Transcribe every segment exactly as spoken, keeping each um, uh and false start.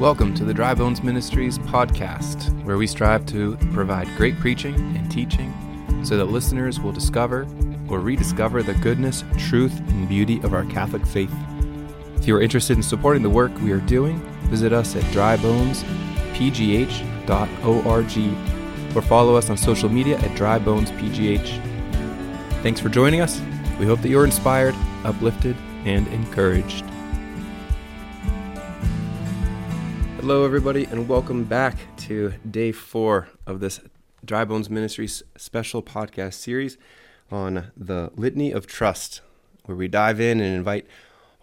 Welcome to the Dry Bones Ministries podcast, where we strive to provide great preaching and teaching so that listeners will discover or rediscover the goodness, truth, and beauty of our Catholic faith. If you are interested in supporting the work we are doing, visit us at dry bones p g h dot org or follow us on social media at dry bones p g h. Thanks for joining us. We hope that you're inspired, uplifted, and encouraged. Hello, everybody, and welcome back to day four of this Dry Bones Ministries special podcast series on the Litany of Trust, where we dive in and invite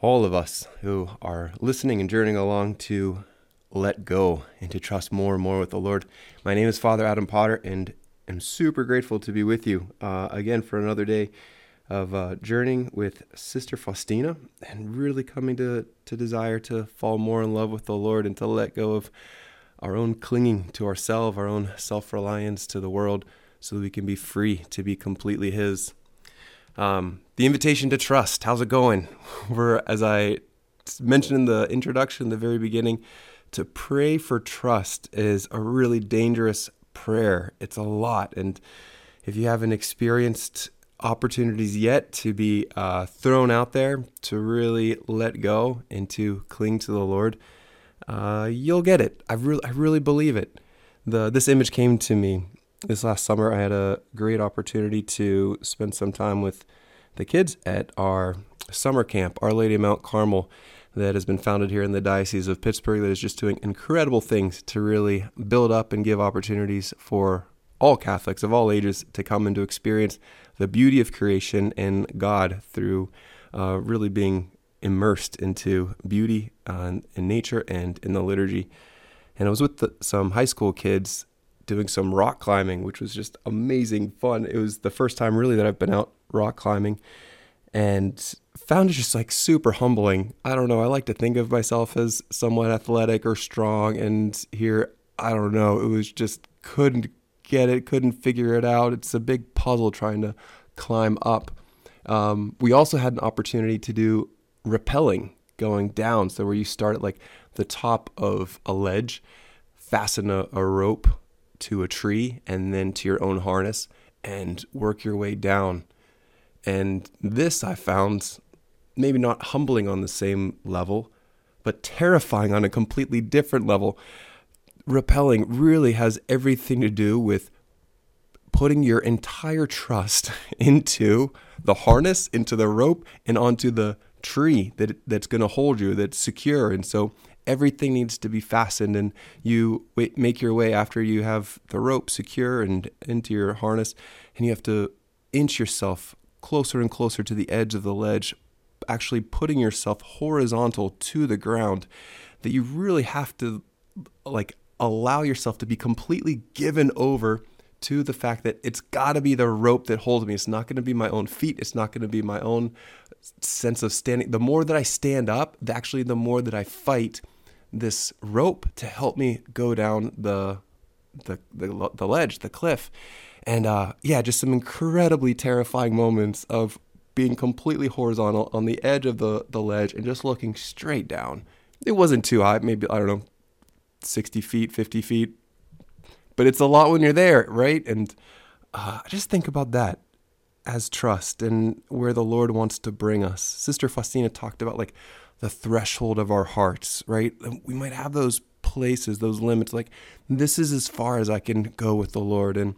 all of us who are listening and journeying along to let go and to trust more and more with the Lord. My name is Father Adam Potter, and I'm super grateful to be with you uh, again for another day of uh, journeying with Sister Faustina and really coming to, to desire to fall more in love with the Lord and to let go of our own clinging to ourselves, our own self-reliance to the world, so that we can be free to be completely His. Um, the invitation to trust, how's it going? We're, as I mentioned in the introduction, the very beginning, to pray for trust is a really dangerous prayer. It's a lot, and if you haven't experienced opportunities yet to be uh, thrown out there, to really let go and to cling to the Lord, uh, you'll get it. I really, I really believe it. The This image came to me this last summer. I had a great opportunity to spend some time with the kids at our summer camp, Our Lady of Mount Carmel, that has been founded here in the Diocese of Pittsburgh, that is just doing incredible things to really build up and give opportunities for all Catholics of all ages to come and to experience the beauty of creation and God through uh, really being immersed into beauty uh, in nature and in the liturgy. And I was with the, some high school kids doing some rock climbing, which was just amazing fun. It was the first time really that I've been out rock climbing, and found it just like super humbling. I don't know, I like to think of myself as somewhat athletic or strong, and here, I don't know, it was just couldn't get it, couldn't figure it out. It's a big puzzle trying to climb up. Um, we also had an opportunity to do rappelling, going down. So where you start at like the top of a ledge, fasten a, a rope to a tree and then to your own harness and work your way down. And this I found maybe not humbling on the same level, but terrifying on a completely different level. Rappelling really has everything to do with putting your entire trust into the harness, into the rope, and onto the tree that that's going to hold you, that's secure. And so everything needs to be fastened, and you make your way after you have the rope secure and into your harness, and you have to inch yourself closer and closer to the edge of the ledge, actually putting yourself horizontal to the ground, that you really have to like allow yourself to be completely given over to the fact that it's got to be the rope that holds me. It's not going to be my own feet. It's not going to be my own sense of standing. The more that I stand up, actually, the more that I fight this rope to help me go down the the the, the ledge, the cliff. And uh, yeah, just some incredibly terrifying moments of being completely horizontal on the edge of the, the ledge and just looking straight down. It wasn't too high, maybe, I don't know, sixty feet, fifty feet, but it's a lot when you're there, right? And uh, just think about that as trust and where the Lord wants to bring us. Sister Faustina talked about like the threshold of our hearts, right? We might have those places, those limits, like this is as far as I can go with the Lord. And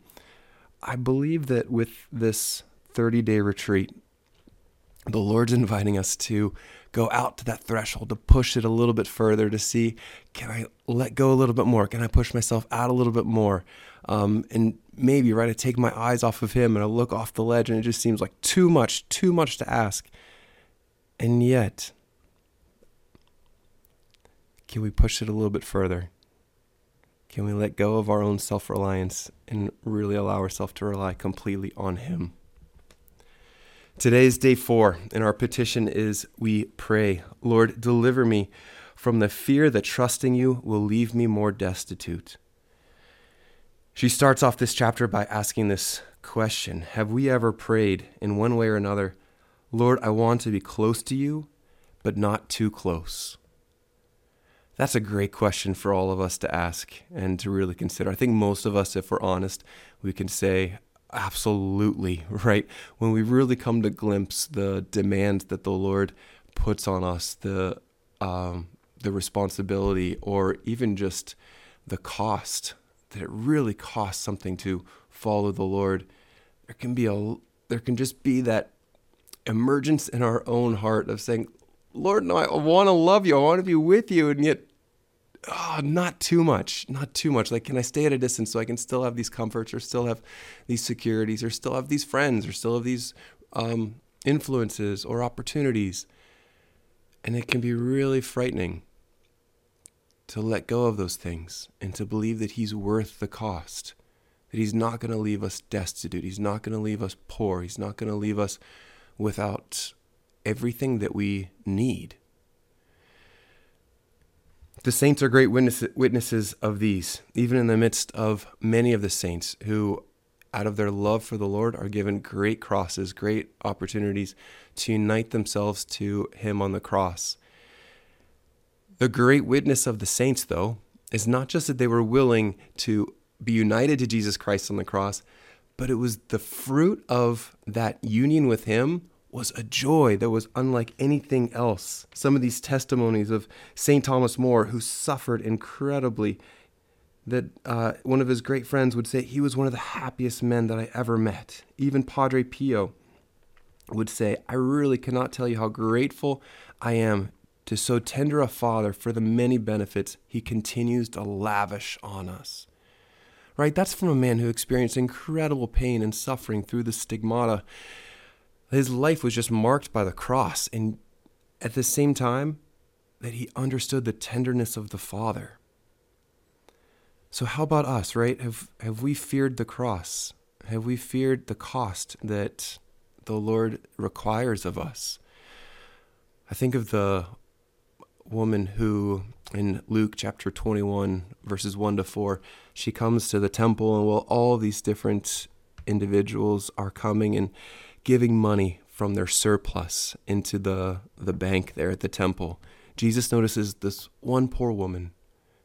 I believe that with this thirty-day retreat, the Lord's inviting us to go out to that threshold, to push it a little bit further, to see, can I let go a little bit more? Can I push myself out a little bit more? Um, and maybe, right, I take my eyes off of Him and I look off the ledge and it just seems like too much, too much to ask. And yet, can we push it a little bit further? Can we let go of our own self-reliance and really allow ourselves to rely completely on Him? Today is day four, and our petition is, we pray, Lord, deliver me from the fear that trusting you will leave me more destitute. She starts off this chapter by asking this question. Have we ever prayed in one way or another, Lord, I want to be close to you, but not too close? That's a great question for all of us to ask and to really consider. I think most of us, if we're honest, we can say, absolutely, right? When we really come to glimpse the demand that the Lord puts on us, the um, the responsibility, or even just the cost, that it really costs something to follow the Lord, there can be a, there can just be that emergence in our own heart of saying, Lord, no, I want to love you. I want to be with you. And yet, oh, not too much, not too much. Like, can I stay at a distance so I can still have these comforts, or still have these securities, or still have these friends, or still have these um, influences or opportunities? And it can be really frightening to let go of those things and to believe that he's worth the cost, that he's not going to leave us destitute. He's not going to leave us poor. He's not going to leave us without everything that we need. The saints are great witness- witnesses of these, even in the midst of many of the saints who, out of their love for the Lord, are given great crosses, great opportunities to unite themselves to him on the cross. The great witness of the saints, though, is not just that they were willing to be united to Jesus Christ on the cross, but it was the fruit of that union with him was a joy that was unlike anything else. Some of these testimonies of Saint Thomas More, who suffered incredibly, that uh, one of his great friends would say, he was one of the happiest men that I ever met. Even Padre Pio would say, I really cannot tell you how grateful I am to so tender a father for the many benefits he continues to lavish on us. Right? That's from a man who experienced incredible pain and suffering through the stigmata. His life was just marked by the cross, and at the same time that he understood the tenderness of the Father. So how about us, right? Have have we feared the cross? Have we feared the cost that the Lord requires of us? I think of the woman who, in Luke chapter twenty-one, verses one to four, she comes to the temple, and while all these different individuals are coming and giving money from their surplus into the, the bank there at the temple, Jesus notices this one poor woman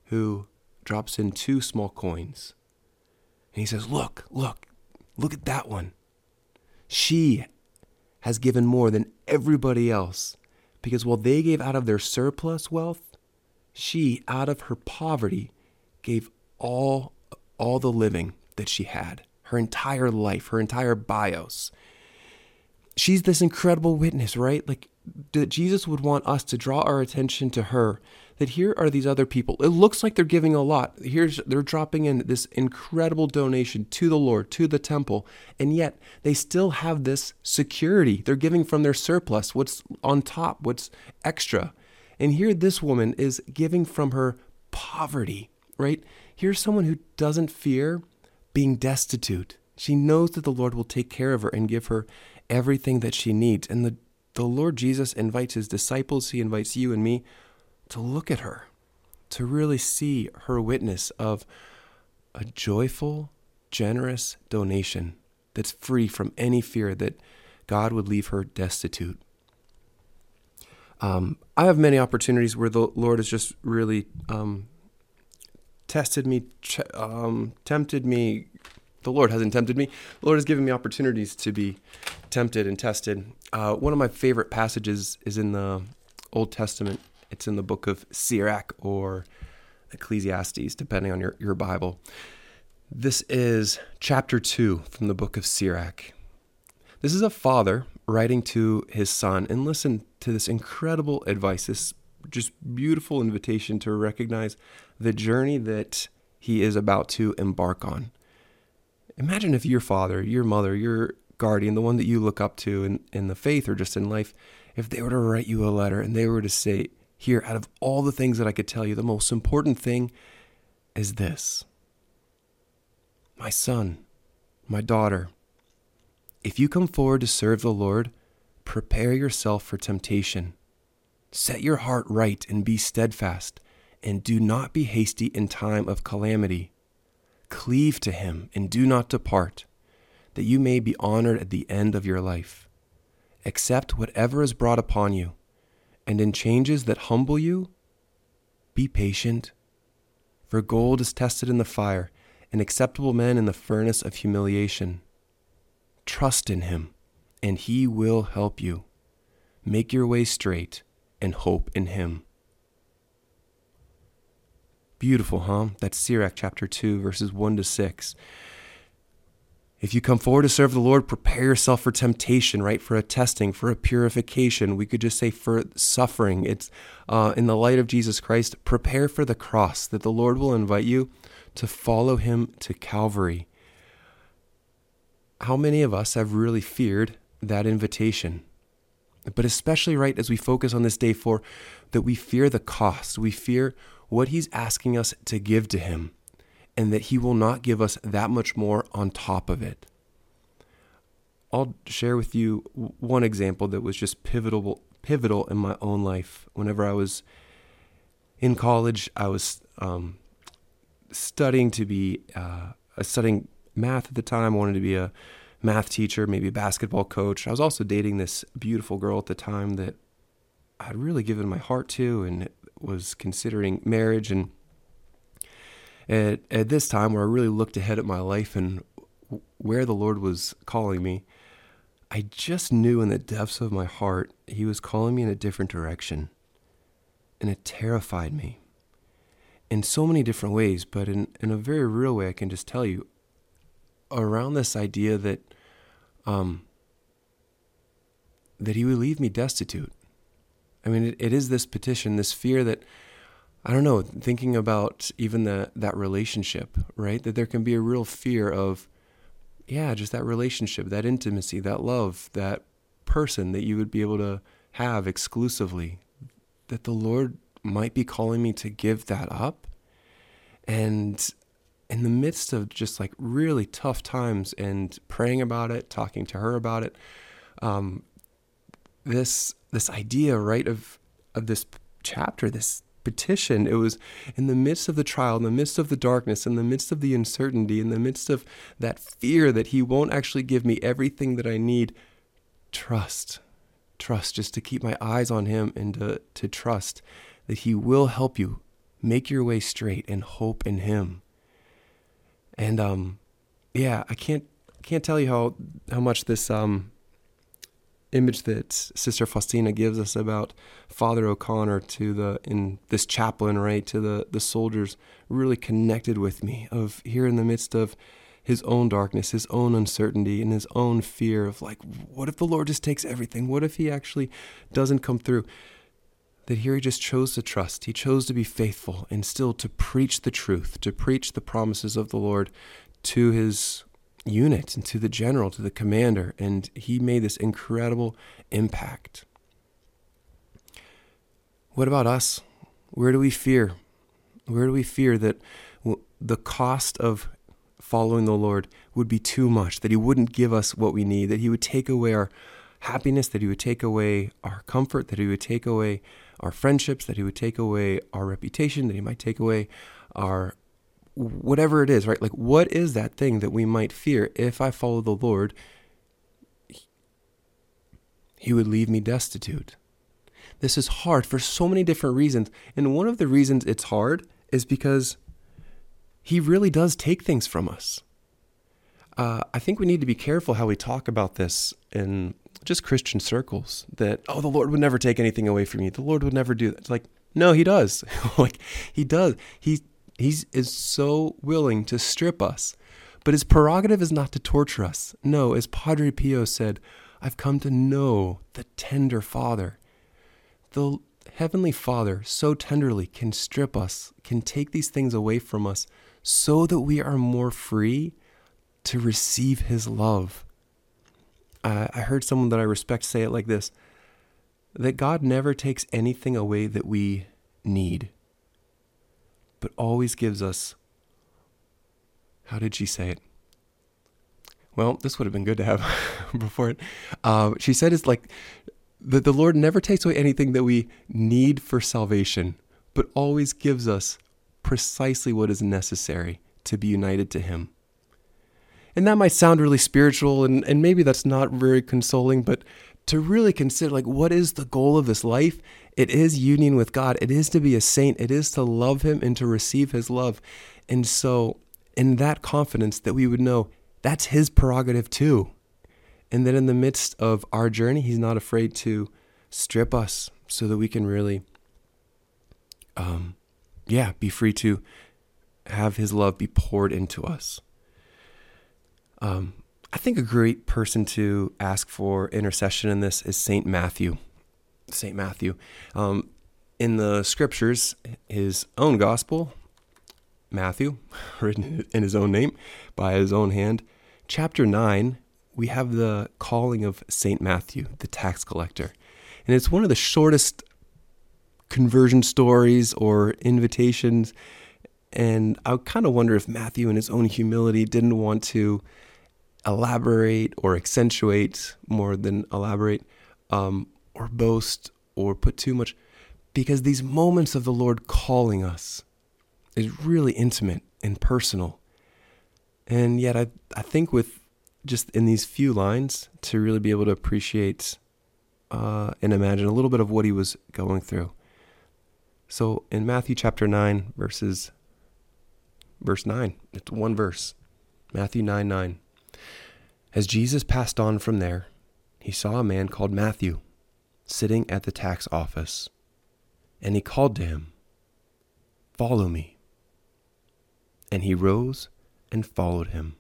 who drops in two small coins. And he says, look, look, look at that one. She has given more than everybody else, because while they gave out of their surplus wealth, she, out of her poverty, gave all, all the living that she had, her entire life, her entire bios. She's this incredible witness, right? Like, that Jesus would want us to draw our attention to her, that here are these other people. It looks like they're giving a lot. Here's, they're dropping in this incredible donation to the Lord, to the temple, and yet they still have this security. They're giving from their surplus, what's on top, what's extra. And here this woman is giving from her poverty, right? Here's someone who doesn't fear being destitute. She knows that the Lord will take care of her and give her everything that she needs. And the, the Lord Jesus invites his disciples, he invites you and me to look at her, to really see her witness of a joyful, generous donation that's free from any fear that God would leave her destitute. Um, I have many opportunities where the Lord has just really um, tested me, ch- um, tempted me. The Lord hasn't tempted me. The Lord has given me opportunities to be tempted and tested. Uh, one of my favorite passages is in the Old Testament. It's in the book of Sirach or Ecclesiastes, depending on your, your Bible. This is chapter two from the book of Sirach. This is a father writing to his son. And listen to this incredible advice, this just beautiful invitation to recognize the journey that he is about to embark on. Imagine if your father, your mother, your guardian, the one that you look up to in, in the faith or just in life, if they were to write you a letter and they were to say, here, out of all the things that I could tell you, the most important thing is this. My son, my daughter, if you come forward to serve the Lord, prepare yourself for temptation. Set your heart right and be steadfast, and do not be hasty in time of calamity. Cleave to him and do not depart, that you may be honored at the end of your life. Accept whatever is brought upon you, and in changes that humble you, Be patient, for gold is tested in the fire, and acceptable men in the furnace of humiliation. Trust in him, and he will help you. Make your way straight, and hope in him. Beautiful, huh? That's Sirach chapter two, verses one to six. If you come forward to serve the Lord, prepare yourself for temptation, right? For a testing, for a purification. We could just say for suffering. It's uh, in the light of Jesus Christ, prepare for the cross, that the Lord will invite you to follow him to Calvary. How many of us have really feared that invitation? But especially right as we focus on this day for that, we fear the cost. We fear what he's asking us to give to him, and that he will not give us that much more on top of it. I'll share with you one example that was just pivotal pivotal in my own life. Whenever I was in college, I was um, studying to be, uh, studying math at the time. I wanted to be a math teacher, maybe a basketball coach. I was also dating this beautiful girl at the time that I'd really given my heart to and was considering marriage. And At, at this time where I really looked ahead at my life and w- where the Lord was calling me, I just knew in the depths of my heart, he was calling me in a different direction. And it terrified me in so many different ways, but in, in a very real way, I can just tell you around this idea that, um, that he would leave me destitute. I mean, it, it is this petition, this fear that, I don't know, thinking about even the, that relationship, right? That there can be a real fear of, yeah, just that relationship, that intimacy, that love, that person that you would be able to have exclusively, that the Lord might be calling me to give that up. And in the midst of just like really tough times and praying about it, talking to her about it, um, this this idea, right, of of this chapter, this petition. It was in the midst of the trial, in the midst of the darkness, in the midst of the uncertainty, in the midst of that fear that he won't actually give me everything that I need. Trust, trust, just to keep my eyes on him and to, to trust that he will help you make your way straight and hope in him. And, um, yeah, I can't, can't tell you how, how much this, um, image that Sister Faustina gives us about Father O'Connor to the, in this chaplain, right, to the, the soldiers really connected with me of here in the midst of his own darkness, his own uncertainty and his own fear of like, what if the Lord just takes everything? What if he actually doesn't come through? That here he just chose to trust. He chose to be faithful and still to preach the truth, to preach the promises of the Lord to his unit and to the general, to the commander, and he made this incredible impact. What about us? Where do we fear? Where do we fear that the cost of following the Lord would be too much, that he wouldn't give us what we need, that he would take away our happiness, that he would take away our comfort, that he would take away our friendships, that he would take away our reputation, that he might take away our whatever it is, right? Like, what is that thing that we might fear? If I follow the Lord, he would leave me destitute. This is hard for so many different reasons. And one of the reasons it's hard is because he really does take things from us. Uh, I think we need to be careful how we talk about this in just Christian circles, that, oh, the Lord would never take anything away from you. The Lord would never do that. It's like, no, he does. Like, he does. He He is so willing to strip us, but his prerogative is not to torture us. No, as Padre Pio said, I've come to know the tender Father. The Heavenly Father so tenderly can strip us, can take these things away from us so that we are more free to receive his love. Uh, I heard someone that I respect say it like this, that God never takes anything away that we need, but always gives us, how did she say it? Well, this would have been good to have before it. Uh, she said it's like that the Lord never takes away anything that we need for salvation, but always gives us precisely what is necessary to be united to him. And that might sound really spiritual, and, and maybe that's not very consoling, but to really consider, like, what is the goal of this life? It is union with God. It is to be a saint. It is to love him and to receive his love. And so in that confidence that we would know that's his prerogative too. And then in the midst of our journey, he's not afraid to strip us so that we can really, um, yeah, be free to have his love be poured into us. Um, I think a great person to ask for intercession in this is Saint Matthew. Saint Matthew. Um, in the scriptures, his own gospel, Matthew, written in his own name, by his own hand, chapter nine, we have the calling of Saint Matthew, the tax collector. And it's one of the shortest conversion stories or invitations. And I kind of wonder if Matthew, in his own humility, didn't want to elaborate or accentuate more than elaborate, um, or boast or put too much, because these moments of the Lord calling us is really intimate and personal. And yet I, I think with just in these few lines to really be able to appreciate uh, and imagine a little bit of what he was going through. So in Matthew chapter nine, verses verse nine, it's one verse, Matthew nine, nine. As Jesus passed on from there, he saw a man called Matthew sitting at the tax office, and he called to him, "Follow me." And he rose and followed him.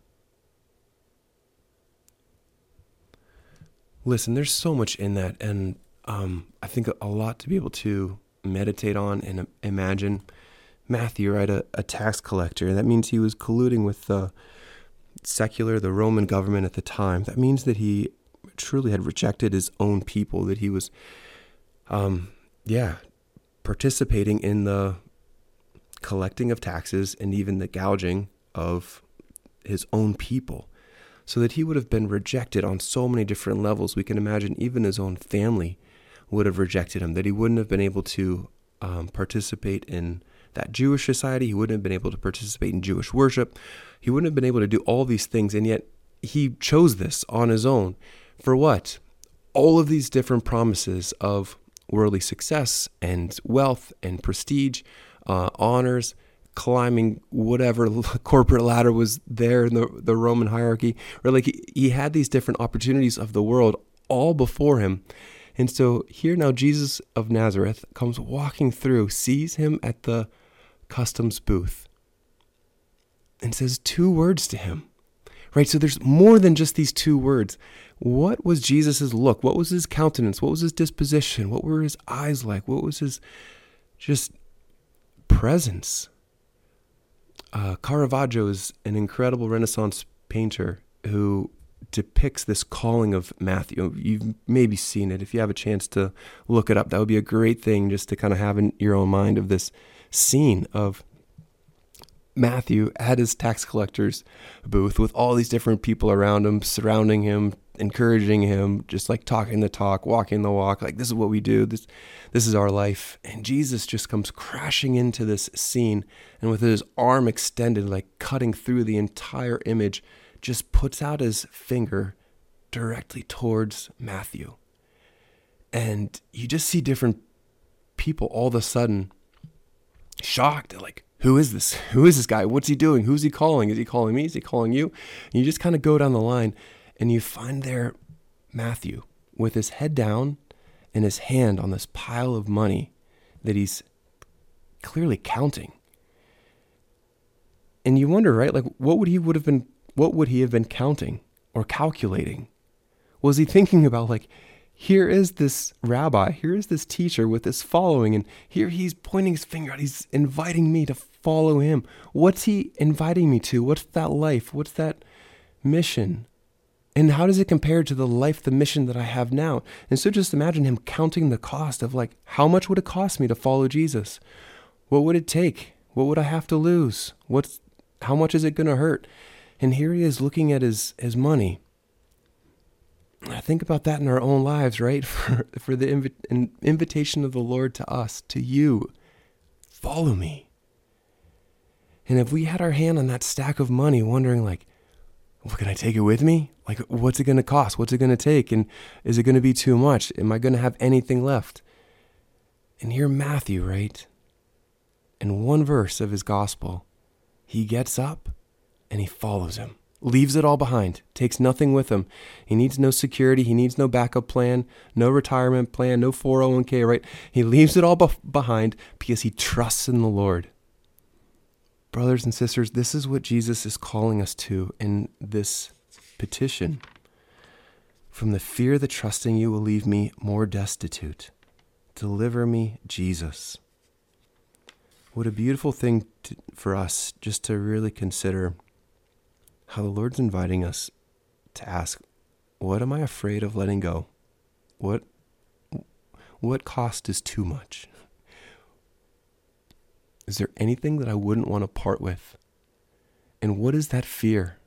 Listen, there's so much in that, and um, I think a lot to be able to meditate on and imagine. Matthew, right, a, a tax collector, and that means he was colluding with the secular, the Roman government at the time. That means that he truly had rejected his own people, that he was, um, yeah, participating in the collecting of taxes and even the gouging of his own people, so that he would have been rejected on so many different levels. We can imagine even his own family would have rejected him, that he wouldn't have been able to um, participate in that Jewish society. He wouldn't have been able to participate in Jewish worship. He wouldn't have been able to do all these things. And yet he chose this on his own. For what? All of these different promises of worldly success and wealth and prestige, uh, honors, climbing whatever corporate ladder was there in the, the Roman hierarchy. Or like he, he had these different opportunities of the world all before him. And so here now Jesus of Nazareth comes walking through, sees him at the customs booth, and says two words to him, right? So there's more than just these two words. What was Jesus's look? What was his countenance? What was his disposition? What were his eyes like? What was his just presence? Uh, Caravaggio is an incredible Renaissance painter who depicts this calling of Matthew. You've maybe seen it. If you have a chance to look it up, that would be a great thing just to kind of have in your own mind of this scene of Matthew at his tax collector's booth with all these different people around him, surrounding him, encouraging him, just like talking the talk, walking the walk, like this is what we do, this this is our life. And Jesus just comes crashing into this scene, and with his arm extended, like cutting through the entire image, just puts out his finger directly towards Matthew. And you just see different people all of a sudden shocked at, like, who is this? Who is this guy? What's he doing? Who's he calling? Is he calling me? Is he calling you? And you just kind of go down the line and you find there Matthew with his head down and his hand on this pile of money that he's clearly counting. And you wonder, right? Like what would he would have been, what would he have been counting or calculating? Was he thinking about like, here is this rabbi, here is this teacher with this following, and here he's pointing his finger out, he's inviting me to follow him. What's he inviting me to? What's that life? What's that mission? And how does it compare to the life, the mission that I have now? And so just imagine him counting the cost of like, how much would it cost me to follow Jesus? What would it take? What would I have to lose? What's, how much is it going to hurt? And here he is looking at his, his money. I think about that in our own lives, right? For for the inv- invitation of the Lord to us, to you, follow me. And if we had our hand on that stack of money, wondering like, well, can I take it with me? Like, what's it going to cost? What's it going to take? And is it going to be too much? Am I going to have anything left? And here Matthew, right? In one verse of his gospel, he gets up and he follows him, leaves it all behind, takes nothing with him. He needs no security. He needs no backup plan, no retirement plan, no four oh one k, right? He leaves it all be- behind because he trusts in the Lord. Brothers and sisters, this is what Jesus is calling us to in this petition. From the fear that trusting you will leave me more destitute, deliver me, Jesus. What a beautiful thing to, for us just to really consider how the Lord's inviting us to ask, what am I afraid of letting go? What, what cost is too much? Is there anything that I wouldn't want to part with? And what is that fear?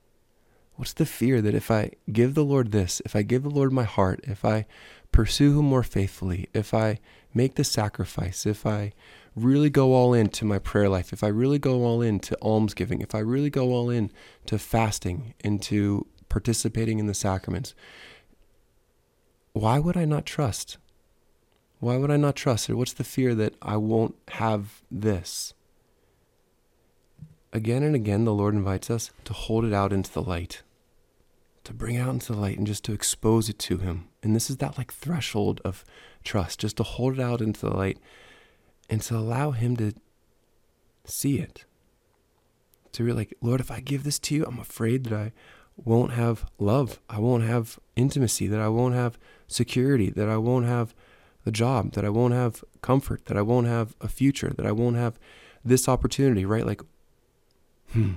What's the fear that if I give the Lord this, if I give the Lord my heart, if I pursue him more faithfully, if I make the sacrifice, if I really go all in to my prayer life, if I really go all in to almsgiving, if I really go all in to fasting and to participating in the sacraments, why would I not trust? Why would I not trust? Or what's the fear that I won't have this? Again and again, the Lord invites us to hold it out into the light, to bring it out into the light and just to expose it to him. And this is that like threshold of trust, just to hold it out into the light and to allow him to see it. To really like, Lord, if I give this to you, I'm afraid that I won't have love. I won't have intimacy, that I won't have security, that I won't have the job, that I won't have comfort, that I won't have a future, that I won't have this opportunity, right? Like, hmm.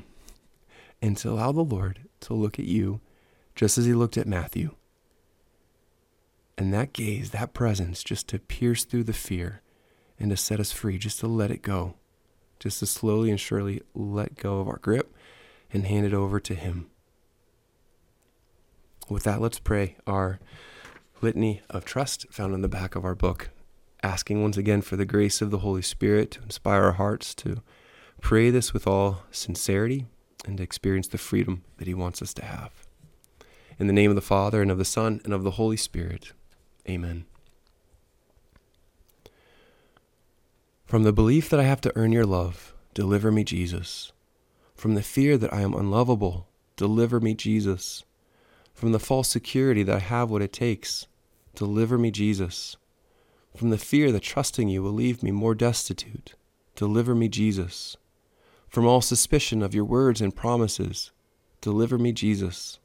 And to allow the Lord to look at you just as he looked at Matthew. And that gaze, that presence, just to pierce through the fear and to set us free, just to let it go, just to slowly and surely let go of our grip and hand it over to him. With that, let's pray our Litany of Trust, found in the back of our book, asking once again for the grace of the Holy Spirit to inspire our hearts to pray this with all sincerity and to experience the freedom that he wants us to have. In the name of the Father, and of the Son, and of the Holy Spirit. Amen. From the belief that I have to earn your love, deliver me, Jesus. From the fear that I am unlovable, deliver me, Jesus. From the false security that I have what it takes, deliver me, Jesus. From the fear that trusting you will leave me more destitute, deliver me, Jesus. From all suspicion of your words and promises, deliver me, Jesus.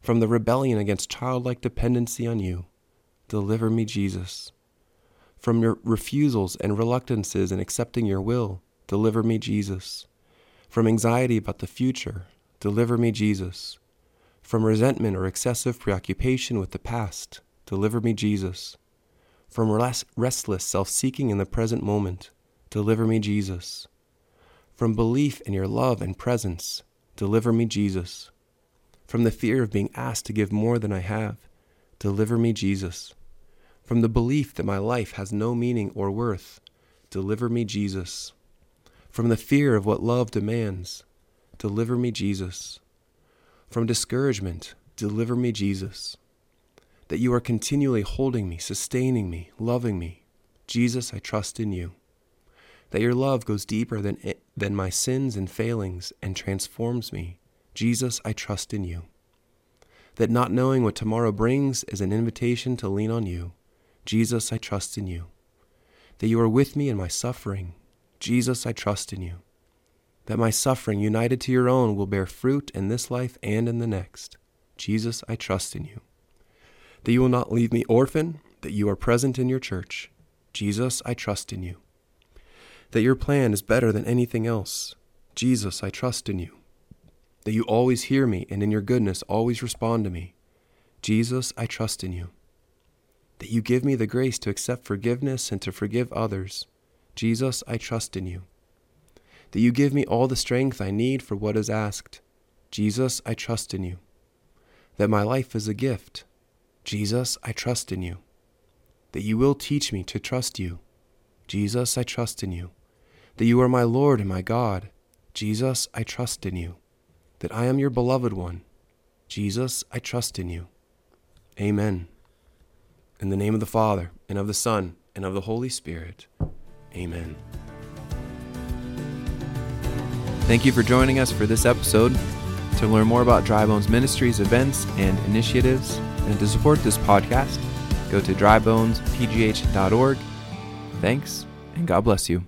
From the rebellion against childlike dependency on you, deliver me, Jesus. From your refusals and reluctances in accepting your will, deliver me, Jesus. From anxiety about the future, deliver me, Jesus. From resentment or excessive preoccupation with the past, deliver me, Jesus. From restless self-seeking in the present moment, deliver me, Jesus. From belief in your love and presence, deliver me, Jesus. From the fear of being asked to give more than I have, deliver me, Jesus. From the belief that my life has no meaning or worth, deliver me, Jesus. From the fear of what love demands, deliver me, Jesus. From discouragement, deliver me, Jesus. That you are continually holding me, sustaining me, loving me. Jesus, I trust in you. That your love goes deeper than it, than my sins and failings and transforms me. Jesus, I trust in you. That not knowing what tomorrow brings is an invitation to lean on you. Jesus, I trust in you. That you are with me in my suffering. Jesus, I trust in you. That my suffering, united to your own, will bear fruit in this life and in the next. Jesus, I trust in you. That you will not leave me orphan, that you are present in your church. Jesus, I trust in you. That your plan is better than anything else. Jesus, I trust in you. That you always hear me and in your goodness always respond to me. Jesus, I trust in you. That you give me the grace to accept forgiveness and to forgive others. Jesus, I trust in you. That you give me all the strength I need for what is asked. Jesus, I trust in you. That my life is a gift. Jesus, I trust in you. That you will teach me to trust you. Jesus, I trust in you. That you are my Lord and my God. Jesus, I trust in you. That I am your beloved one. Jesus, I trust in you. Amen. In the name of the Father, and of the Son, and of the Holy Spirit. Amen. Thank you for joining us for this episode. To learn more about Dry Bones Ministries events and initiatives, and to support this podcast, go to dry bones p g h dot org. Thanks, and God bless you.